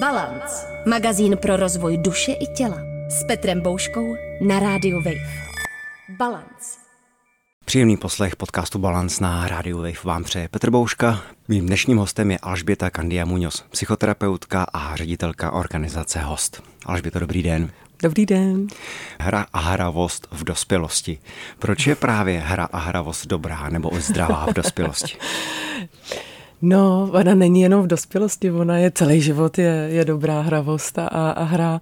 Balanc, magazín pro rozvoj duše i těla. S Petrem Bouškou na Radio Wave. Balanc. Příjemný poslech podcastu Balanc na Radio Wave vám přeje Petr Bouška. Mým dnešním hostem je Alžběta Candia Muñoz, psychoterapeutka a ředitelka organizace Host. Alžběto, dobrý den. Dobrý den. Hra a hravost v dospělosti. Proč je právě hra a hravost dobrá nebo zdravá v dospělosti? No, ona není jenom v dospělosti, ona je celý život, je dobrá hravost a hra.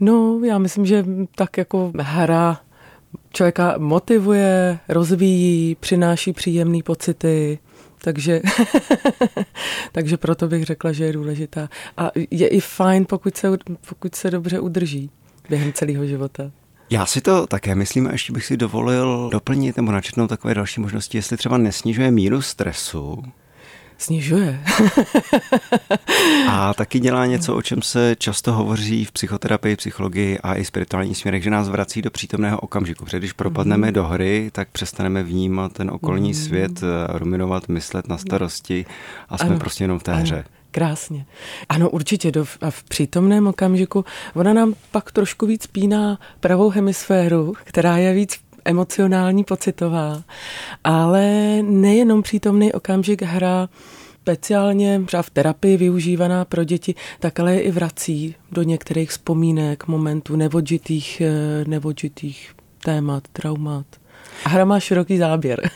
No, já myslím, že tak jako hra člověka motivuje, rozvíjí, přináší příjemné pocity, takže proto bych řekla, že je důležitá. A je i fajn, pokud se dobře udrží během celého života. Já si to také myslím a ještě bych si dovolil doplnit nebo načetnout takové další možnosti, jestli třeba nesnižuje míru stresu. Snižuje. A taky dělá něco, o čem se často hovoří v psychoterapii, psychologii a i spirituálních směrech, že nás vrací do přítomného okamžiku. Protože když propadneme do hry, tak přestaneme vnímat ten okolní svět, ruminovat, myslet na starosti a jsme prostě jenom v té hře. Krásně. Ano, určitě a v přítomném okamžiku. Ona nám pak trošku víc píná pravou hemisféru, která je víc emocionální, pocitová, ale nejenom přítomný okamžik hra, speciálně třeba v terapii využívaná pro děti, tak ale i vrací do některých vzpomínek, momentů, nevodžitých témat, traumat. A hra má široký záběr.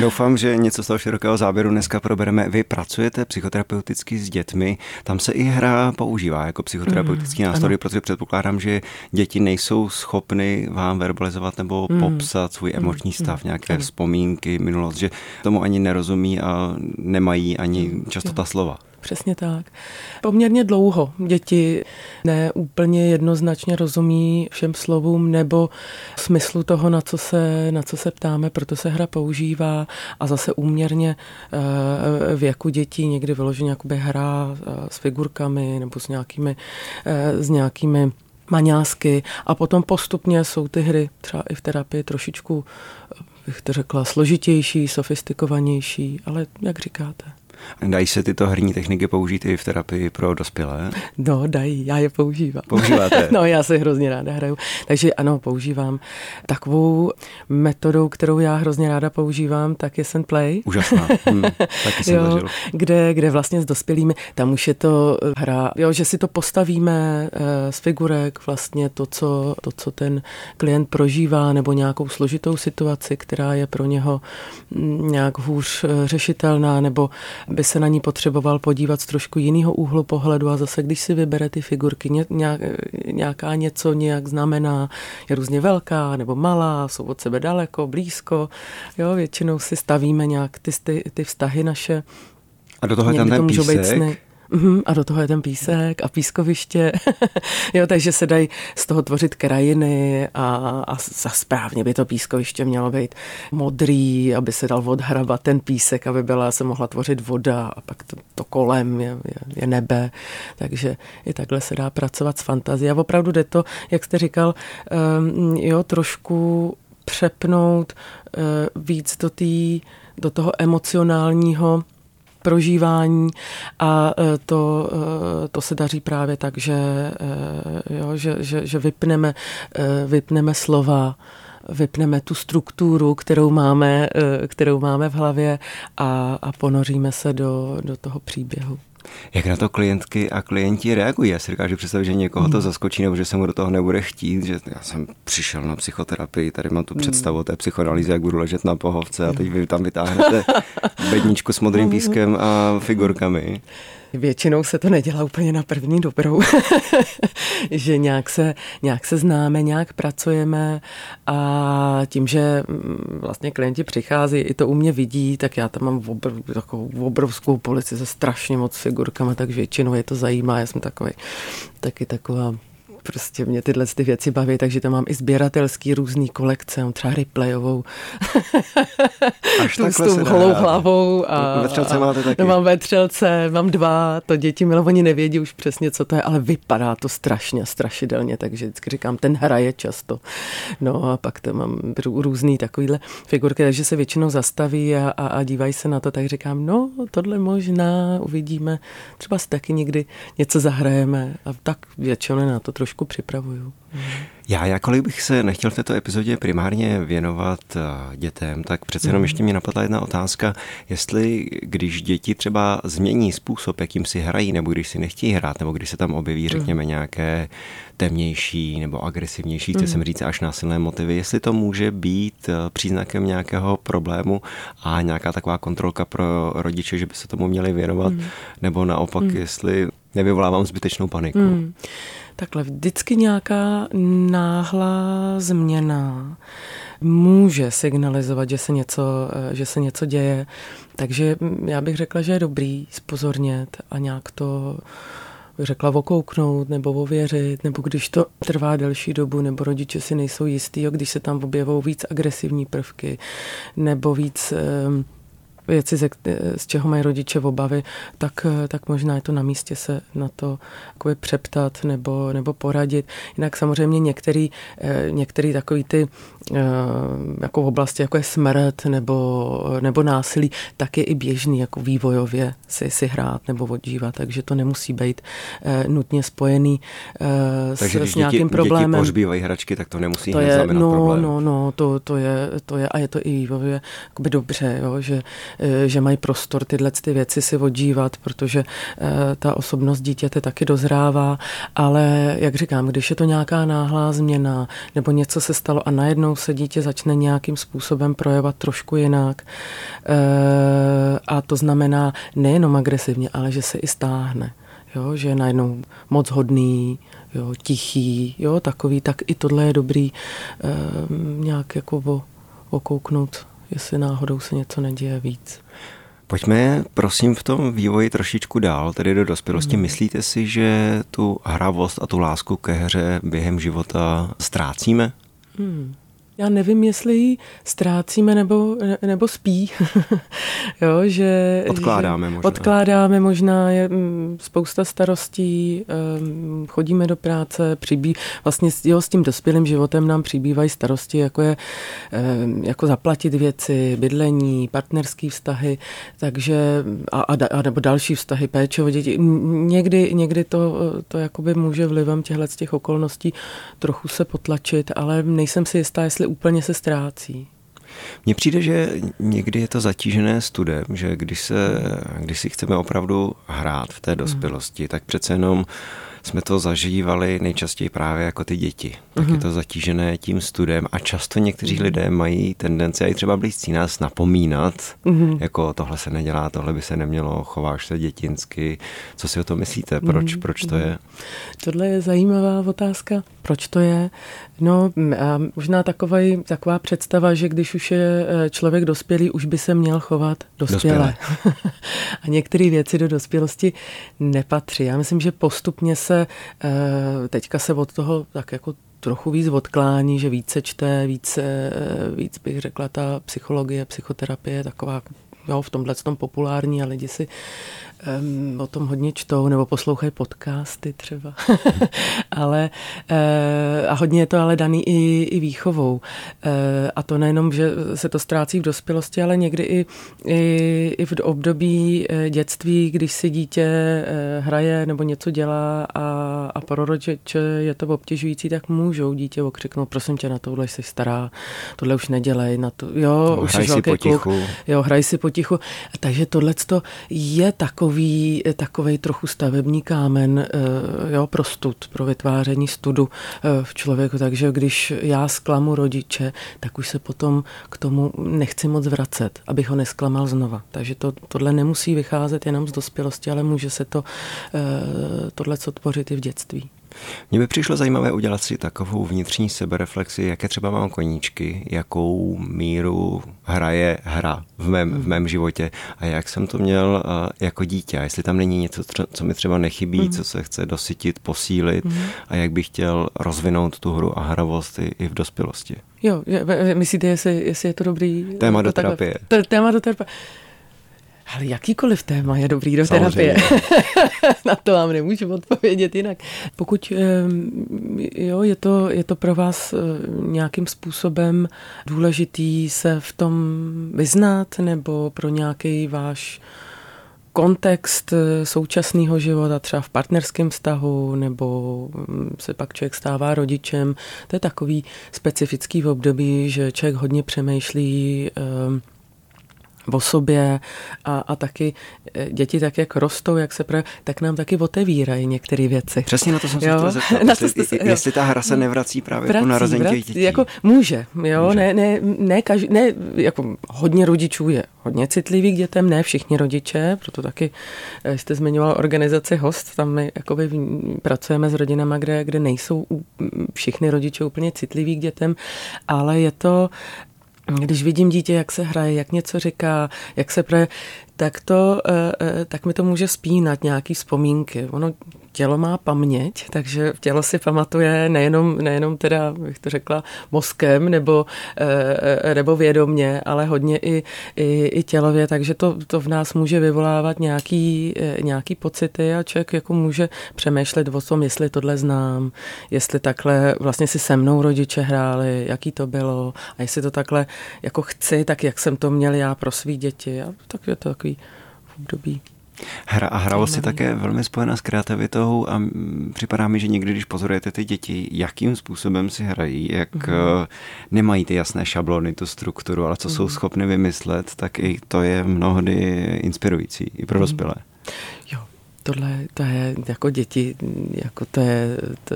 Doufám, že něco z toho širokého záběru dneska probereme. Vy pracujete psychoterapeuticky s dětmi, tam se i hra používá jako psychoterapeutický nástroj, protože předpokládám, že děti nejsou schopny vám verbalizovat nebo popsat svůj emoční stav, nějaké vzpomínky, minulost, že tomu ani nerozumí a nemají ani často ta slova. Přesně tak. Poměrně dlouho děti ne úplně jednoznačně rozumí všem slovům nebo smyslu toho, na co se ptáme, proto se hra používá a zase úměrně věku dětí někdy vyloženě jakoby hra s figurkami nebo s nějakými maňásky a potom postupně jsou ty hry třeba i v terapii trošičku, bych to řekla, složitější, sofistikovanější, ale jak říkáte. Dají se tyto herní techniky použít i v terapii pro dospělé? No, dají, já je používám. Používáte? No, já se hrozně ráda hraju. Takže ano, používám takovou metodou, kterou já hrozně ráda používám, tak je send play. Úžasná. Taky jsem zažil. Kde vlastně s dospělými, tam už je to hra, že si to postavíme z figurek, vlastně to, co ten klient prožívá, nebo nějakou složitou situaci, která je pro něho nějak hůř řešitelná, nebo by se na ní potřeboval podívat z trošku jiného úhlu pohledu a zase, když si vybere ty figurky, něco znamená, je různě velká nebo malá, jsou od sebe daleko, blízko, jo, většinou si stavíme nějak ty vztahy naše. A do toho je ten písek. A do toho je ten písek a pískoviště. Jo, takže se dají z toho tvořit krajiny a správně by to pískoviště mělo být modrý, aby se dal odhrabat ten písek, aby se mohla tvořit voda a pak to kolem je nebe. Takže i takhle se dá pracovat s fantazií. A opravdu jde to, jak jste říkal, trošku přepnout víc do toho emocionálního prožívání a to se daří právě tak, že vypneme slova, vypneme tu strukturu, kterou máme v hlavě a ponoříme se do toho příběhu. Jak na to klientky a klienti reagují? Já si říkám, že představit, že někoho to zaskočí nebo že se mu do toho nebude chtít, že já jsem přišel na psychoterapii, tady mám tu představu o té psychoanalýze, jak budu ležet na pohovce a teď vy tam vytáhnete bedničku s modrým pískem a figurkami. Většinou se to nedělá úplně na první dobrou, že nějak se známe, nějak pracujeme a tím, že vlastně klienti přichází, i to u mě vidí, tak já tam mám takovou obrovskou polici se strašně moc figurkama, tak většinou je to zajímá, já jsem taky taková prostě mě tyhle ty věci baví, takže tam mám i sběratelský různý kolekce, mám třeba replayovou s tou holou hlavou. Vetřelce máte taky? No, mám vetřelce, mám dva, to děti milo, oni nevědí už přesně, co to je, ale vypadá to strašně, strašidelně, takže vždycky říkám, ten hraje často. No a pak tam mám různý takovýhle figurky, takže se většinou zastaví a dívají se na to, tak říkám, no tohle možná uvidíme, třeba si taky někdy něco zahrajeme a tak většinou na to trošku připravuju. Já jakkoliv bych se nechtěl v této epizodě primárně věnovat dětem, tak přece jenom ještě mě napadla jedna otázka, jestli když děti třeba změní způsob, jakým si hrají, nebo když si nechtějí hrát, nebo když se tam objeví, řekněme, nějaké temnější nebo agresivnější, chtěl jsem říct až násilné motivy, jestli to může být příznakem nějakého problému a nějaká taková kontrolka pro rodiče, že by se tomu měli věnovat, nebo naopak, jestli nevyvolávám zbytečnou paniku. Takhle vždycky nějaká náhlá změna může signalizovat, že se něco děje. Takže já bych řekla, že je dobrý zpozornět a nějak to, bych řekla, okouknout nebo ověřit, nebo když to trvá delší dobu, nebo rodiče si nejsou jistý, když se tam objevují víc agresivní prvky, nebo víc věci, z čeho mají rodiče obavy, tak možná je to na místě se na to přeptat nebo poradit. Jinak samozřejmě některý takový ty jako v oblasti, jako je smrt nebo násilí, tak je i běžný jako vývojově si hrát nebo odžívat, takže to nemusí být nutně spojený s nějakým problémem. Takže když děti pohřbívají hračky, tak to nemusí hned znamenat problém. No, to je a je to i vývojově jakoby dobře, jo, že mají prostor tyhle ty věci si odžívat, protože ta osobnost dítěte taky dozrává, ale jak říkám, když je to nějaká náhlá změna nebo něco se stalo a najednou se dítě začne nějakým způsobem projevovat trošku jinak a to znamená nejenom agresivně, ale že se i stáhne, jo, že je najednou moc hodný, jo, tichý, jo, takový, tak i tohle je dobrý nějak jako okouknout, jestli náhodou se něco neděje víc. Pojďme, prosím, v tom vývoji trošičku dál, tedy do dospělosti. Myslíte si, že tu hravost a tu lásku ke hře během života ztrácíme? Já nevím, jestli ji ztrácíme nebo spí. Jo, že odkládáme možná. Je spousta starostí, chodíme do práce, vlastně s tím dospělým životem nám přibývají starosti, jako zaplatit věci, bydlení, partnerský vztahy, takže a nebo další vztahy, péče o děti. Někdy to jakoby může vlivem těch okolností trochu se potlačit, ale nejsem si jistá, jestli úplně se ztrácí. Mně přijde, že někdy je to zatížené studem, že když si chceme opravdu hrát v té dospělosti, tak přece jenom jsme to zažívali nejčastěji právě jako ty děti. Tak je to zatížené tím studem a často někteří lidé mají tendenci, a i třeba blízcí nás, napomínat, jako tohle se nedělá, tohle by se nemělo, chováš se dětinsky. Co si o to myslíte? Proč to je? Tohle je zajímavá otázka. Proč to je? No, možná taková představa, že když už je člověk dospělý, už by se měl chovat dospěle. A některé věci do dospělosti nepatří. Já myslím, že postupně se teďka od toho tak jako trochu víc odklání, že více čte, víc bych řekla ta psychologie, psychoterapie, taková, jo, v tomhle tom populární a lidi si o tom hodně čtou nebo poslouchají podcasty třeba. Ale a hodně je to ale daný i výchovou. A to nejenom, že se to ztrácí v dospělosti, ale někdy i v období dětství, když si dítě hraje nebo něco dělá a pro rodiče je to obtěžující, tak můžou dítě okřiknout, prosím tě, na tohle jsi stará, tohle už nedělej, na to, jo, no, už jsi velký kluk, jo, hraj si potichu. Takže tohleto je takovej trochu stavební kámen, jo, pro stud, pro vytváření studu v člověku, takže když já zklamu rodiče, tak už se potom k tomu nechci moc vracet, abych ho nesklamal znova. Takže tohle nemusí vycházet jenom z dospělosti, ale může se tohle odtvořit i v dětství. Mně by přišlo zajímavé udělat si takovou vnitřní sebereflexi, jaké třeba mám koníčky, jakou míru hraje hra v mém životě a jak jsem to měl jako dítě. Jestli tam není něco, co mi třeba nechybí, co se chce dosytit, posílit a jak bych chtěl rozvinout tu hru a hravost i v dospělosti. Jo, myslíte, jestli je to dobrý téma do terapie? Téma do terapie. Ale jakýkoliv téma je dobrý do terapie. Na to vám nemůžu odpovědět jinak. Pokud jo, je to pro vás nějakým způsobem důležitý se v tom vyznat, nebo pro nějaký váš kontext současného života, třeba v partnerském vztahu, nebo se pak člověk stává rodičem, to je takový specifický období, že člověk hodně přemýšlí o sobě a taky děti tak, jak rostou, jak se tak nám taky otevírají některé věci. Přesně na to jsem se chtěla zeptat. Jestli ta hra se nevrací právě po narození těch dětí. Jako může. Ne, jako hodně rodičů je hodně citlivých k dětem, ne všichni rodiče, proto taky jste zmiňoval organizaci Host, tam my jakoby pracujeme s rodinama, kde nejsou všichni rodiče úplně citliví k dětem, ale je to. Když vidím dítě, jak se hraje, jak něco říká, jak se proje, tak mi to může vzpomínat nějaký vzpomínky. Ono tělo má paměť, takže tělo si pamatuje nejenom teda, bych to řekla, mozkem nebo vědomně, ale hodně i tělově, takže to v nás může vyvolávat nějaký pocity a člověk jako může přemýšlet o tom, jestli tohle znám, jestli takhle vlastně si se mnou rodiče hráli, jaký to bylo a jestli to takhle jako chci, tak jak jsem to měl já pro svý děti. A tak je to takový období. Hra a hravost je také velmi spojená s kreativitou a připadá mi, že někdy, když pozorujete ty děti, jakým způsobem si hrají, jak nemají ty jasné šablony, tu strukturu, ale co jsou schopny vymyslet, tak i to je mnohdy inspirující i pro dospělé. Jo, tohle to je jako děti, jako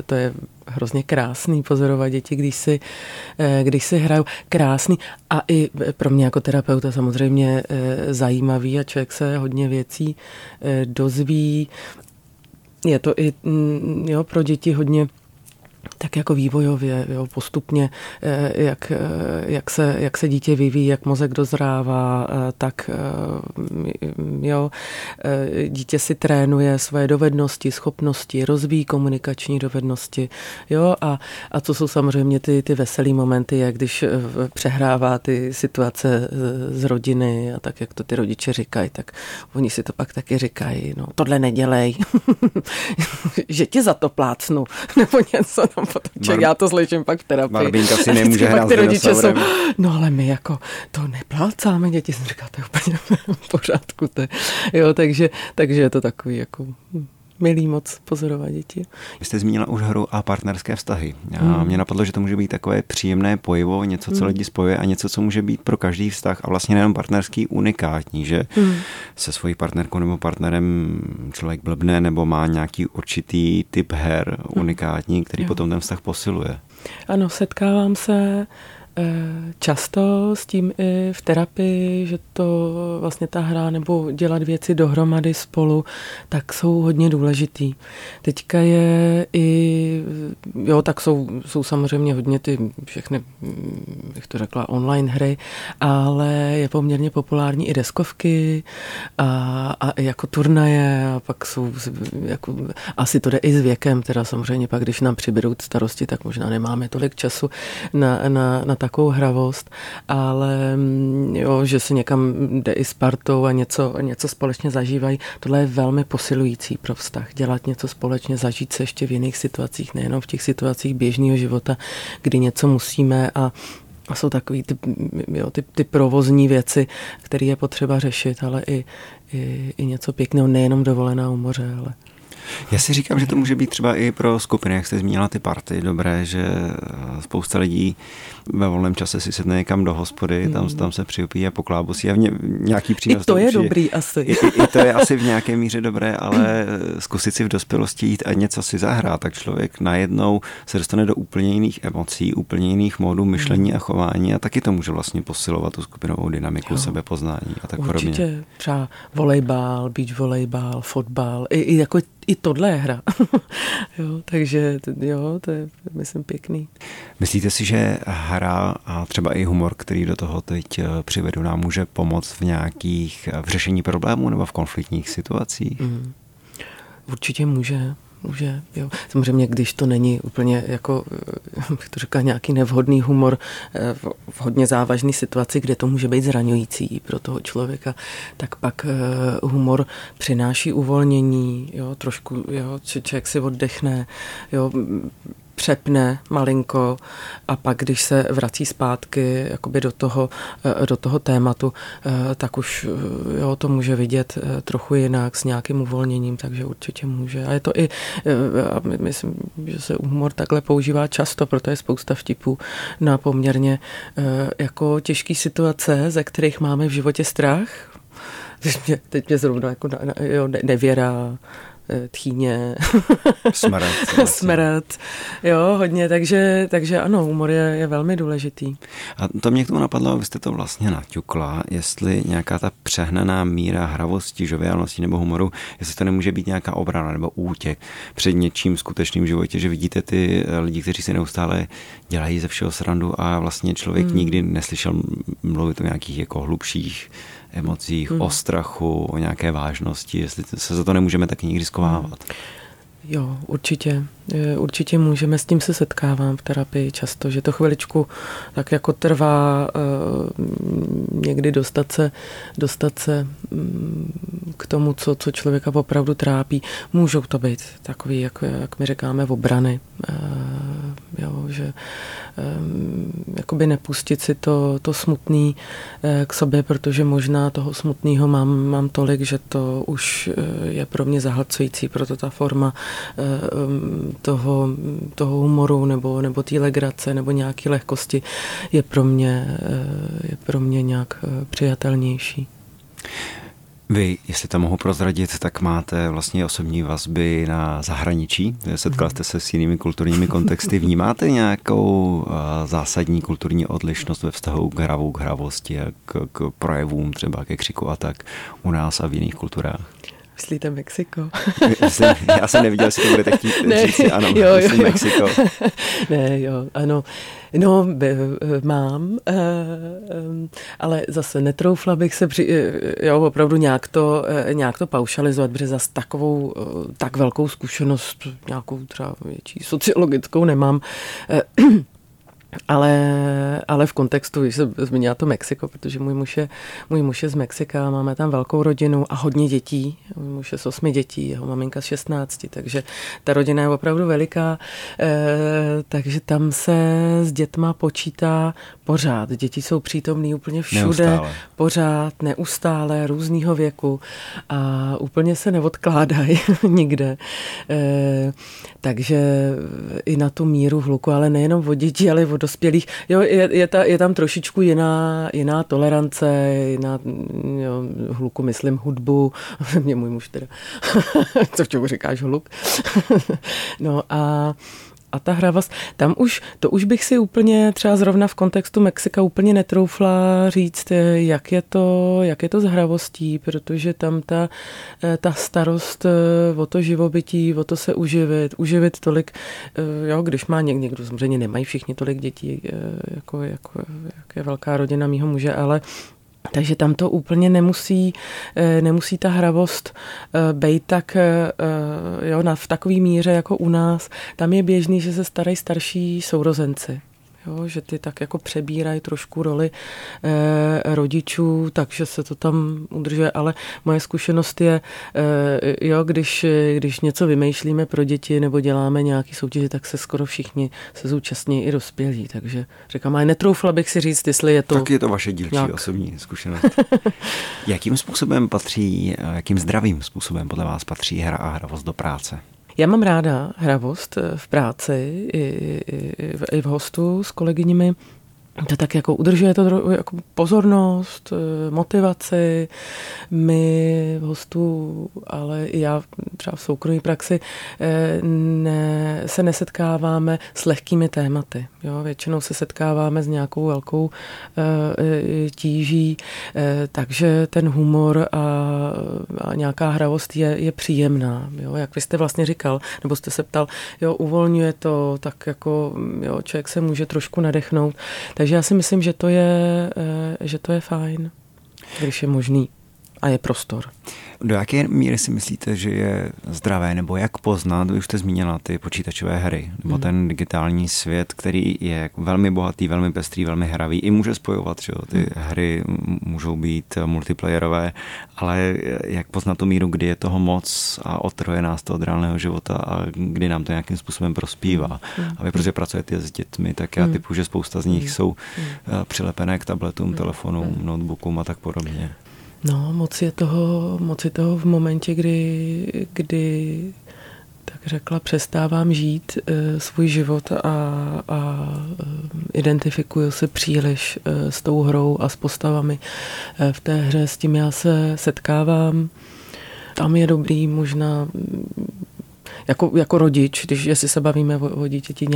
to je hrozně krásný pozorovat děti, když si hrajou. Krásný a i pro mě jako terapeuta samozřejmě zajímavý a člověk se hodně věcí dozví. Je to i pro děti hodně tak jako vývojově, postupně, jak se dítě vyvíjí, jak mozek dozrává, tak dítě si trénuje svoje dovednosti, schopnosti, rozvíjí komunikační dovednosti. A to jsou samozřejmě ty veselý momenty, jak když přehrává ty situace z rodiny a tak, jak to ty rodiče říkají, tak oni si to pak taky říkají, tohle nedělej, že ti za to plácnu, nebo něco. Já to slyším pak v terapii. Barbinka si nemůže hrát s dinosaurem. Ale my jako to neplácáme, děti, jsem říkala, to je úplně v pořádku. Takže je to takový jako milý moc pozorovat děti. Vy jste zmínila už hru a partnerské vztahy. A mě napadlo, že to může být takové příjemné pojivo, něco, co lidi spojuje a něco, co může být pro každý vztah a vlastně nejenom partnerský unikátní, že se svojí partnerkou nebo partnerem člověk blbne nebo má nějaký určitý typ her unikátní, který potom ten vztah posiluje. Ano, setkávám se často s tím i v terapii, že to vlastně ta hra nebo dělat věci dohromady spolu, tak jsou hodně důležitý. Teďka je i, tak jsou samozřejmě hodně ty všechny, jak to řekla, online hry, ale je poměrně populární i deskovky a jako turnaje a pak jsou, jako, asi to jde i s věkem, teda samozřejmě pak, když nám přibydou starosti, tak možná nemáme tolik času na takovou hravost, ale že se někam jde i s partou a něco společně zažívají. Tohle je velmi posilující pro vztah. Dělat něco společně, zažít se ještě v jiných situacích, nejenom v těch situacích běžného života, kdy něco musíme a jsou takový ty provozní věci, které je potřeba řešit, ale i něco pěkného, nejenom dovolená u moře, ale... Já si říkám, že to může být třeba i pro skupiny, jak jste zmínila ty party, dobré, že spousta lidí ve volném čase si sedne někam do hospody, tam se přiupí a poklábusí a nějaký přínos. I to je dobrý asi. I to je asi v nějaké míře dobré, ale zkusit si v dospělosti jít a něco si zahrát, tak člověk najednou se dostane do úplně jiných emocí, úplně jiných módů myšlení a chování a taky to může vlastně posilovat tu skupinovou dynamiku, sebepoznání a tak podobně. Určitě třeba volejbal, beach volejbal, fotbal, i jako i tohle je hra. Jo, takže jo, to je, myslím, pěkný. Myslíte si, že hra a třeba i humor, který do toho teď přivedu, nám může pomoct v řešení problémů nebo v konfliktních situacích? Mm. Určitě může, jo. Samozřejmě, když to není úplně jako, jak to říká, nějaký nevhodný humor v hodně závažné situaci, kde to může být zraňující pro toho člověka, tak pak humor přináší uvolnění, jo, trošku, jo, člověk si oddechne, jo, přepne malinko a pak, když se vrací zpátky jakoby do toho tématu, tak už jo, to může vidět trochu jinak s nějakým uvolněním, takže určitě může. A je to i, myslím, že se humor takhle používá často, protože je spousta vtipů na poměrně jako těžké situace, ze kterých máme v životě strach. Teď mě zrovna jako nevěra, tchýně, smrt, jo, hodně, takže ano, humor je velmi důležitý. A to mě k tomu napadlo, vy jste to vlastně naťukla, jestli nějaká ta přehnaná míra hravosti, žoviálnosti nebo humoru, jestli to nemůže být nějaká obrana nebo útěk před něčím skutečným v životě, že vidíte ty lidi, kteří si neustále dělají ze všeho srandu a vlastně člověk nikdy neslyšel mluvit o nějakých jako hlubších emocích, o strachu, o nějaké vážnosti, jestli se za to nemůžeme taky nikdy schovávat. Jo, určitě můžeme, s tím se setkávám v terapii často, že to chviličku tak jako trvá někdy dostat se k tomu, co člověka opravdu trápí. Můžou to být takový, jak my říkáme, obrany, jo, že jakoby nepustit si to smutný k sobě, protože možná toho smutného mám tolik, že to už je pro mě zahlcující, proto ta forma toho humoru nebo té legrace nebo nějaké lehkosti je pro mě nějak přijatelnější. Vy, jestli to mohu prozradit, tak máte vlastně osobní vazby na zahraničí. Setkala jste se s jinými kulturními kontexty. Vnímáte nějakou zásadní kulturní odlišnost ve vztahu k hravosti a k projevům, třeba ke křiku a tak u nás a v jiných kulturách? Myslíte Mexiko? Já jsem neviděl, jestli to budete chtít říct. Ano, myslím Mexiko. Ne, jo, ano. No, mám, ale zase netroufla bych se opravdu nějak to paušalizovat, protože zase tak velkou zkušenost, nějakou třeba větší sociologickou nemám. Ale v kontextu, když jsem zmínila to Mexiko, protože můj muž je z Mexika, máme tam velkou rodinu a hodně dětí. Můj muž je z 8 dětí, jeho maminka z 16, takže ta rodina je opravdu veliká, takže tam se s dětma počítá pořád. Děti jsou přítomný úplně všude, neustále, různýho věku a úplně se neodkládají nikde. Takže i na tu míru hluku, ale nejenom od dětí, ale od dospělých. Jo, je tam trošičku jiná tolerance, jiná, jo, hluku, myslím hudbu. Mě můj muž teda. Co v čemu říkáš hluk? No a ta hravost, tam už, to už bych si úplně třeba zrovna v kontextu Mexika úplně netroufla říct, jak je to s hravostí, protože tam ta starost o to živobytí, o to se uživit tolik, jo, když má někdo, samozřejmě nemají všichni tolik dětí, jak je velká rodina mýho muže, ale takže tam to úplně nemusí ta hravost být tak, jo, v takové míře jako u nás. Tam je běžný, že se starají starší sourozenci. Jo, že ty tak jako přebírají trošku roli rodičů, takže se to tam udržuje, ale moje zkušenost je, jo, když něco vymýšlíme pro děti nebo děláme nějaký soutěže, tak se skoro všichni se zúčastní i dospělí, takže říkám, ale netroufla bych si říct, jestli je to... Tak je to vaše dílčí osobní zkušenost. Jakým zdravým způsobem podle vás patří hra a hravost do práce? Já mám ráda hravost v práci i v hostu s kolegyněmi. To tak jako udržuje to jako pozornost, motivaci. My hostů, ale i já třeba v soukromé praxi se nesetkáváme s lehkými tématy. Jo? Většinou se setkáváme s nějakou velkou tíží, takže ten humor a nějaká hravost je příjemná. Jo? Jak vy jste vlastně říkal, nebo jste se ptal, jo, uvolňuje to, tak jako jo, člověk se může trošku nadechnout. Takže já si myslím, že to je fajn, když je možný a je prostor. Do jaké míry si myslíte, že je zdravé, nebo jak poznat, už jste zmínila ty počítačové hry, nebo ten digitální svět, který je velmi bohatý, velmi pestrý, velmi hravý, i může spojovat, že jo? Ty hry můžou být multiplayerové, ale jak poznat tu míru, kdy je toho moc a otrhuje nás to od reálného života a kdy nám to nějakým způsobem prospívá. A vy, protože pracujete s dětmi, tak já typu, že spousta z nich jsou přilepené k tabletům, telefonům, notebookům a tak podobně. No, moc je toho v momentě, kdy tak řekla, přestávám žít svůj život a identifikuju se příliš s tou hrou a s postavami v té hře. S tím já se setkávám. Tam je dobrý možná jako rodič, jestli se bavíme o dítěti,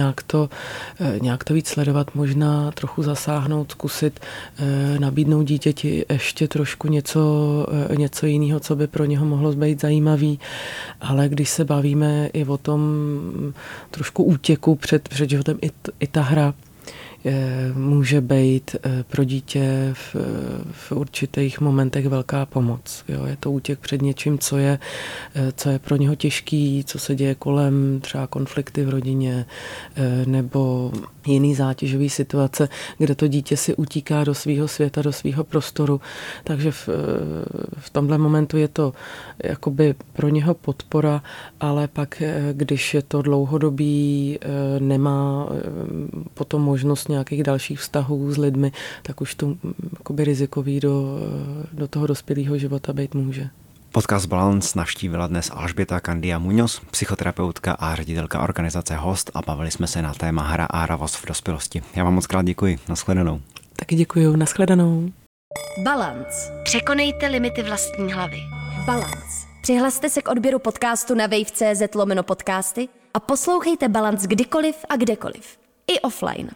nějak to víc sledovat, možná trochu zasáhnout, zkusit nabídnout dítěti ještě trošku něco jiného, co by pro něho mohlo být zajímavý. Ale když se bavíme i o tom trošku útěku před životem, i ta hra může být pro dítě v určitých momentech velká pomoc. Jo? Je to útěk před něčím, co je pro něho těžký, co se děje kolem, třeba konflikty v rodině nebo jiný zátěžový situace, kde to dítě si utíká do svého světa, do svého prostoru. Takže v tomhle momentu je to jakoby pro něho podpora, ale pak, když je to dlouhodobý, nemá potom možnost nějakých dalších vztahů s lidmi, tak už to jakoby rizikový do toho dospělého života být může. Podcast Balanc navštívila dnes Alžběta Candia Muñoz, psychoterapeutka a ředitelka organizace Host, a bavili jsme se na téma hra a hravost v dospělosti. Já vám moc krát děkuji. Nashledanou. Taky děkuji. Nashledanou. Balanc. Překonejte limity vlastní hlavy. Balanc. Přihlaste se k odběru podcastu na wave.cz/podcasty a poslouchejte Balanc kdykoliv a kdekoliv. I offline.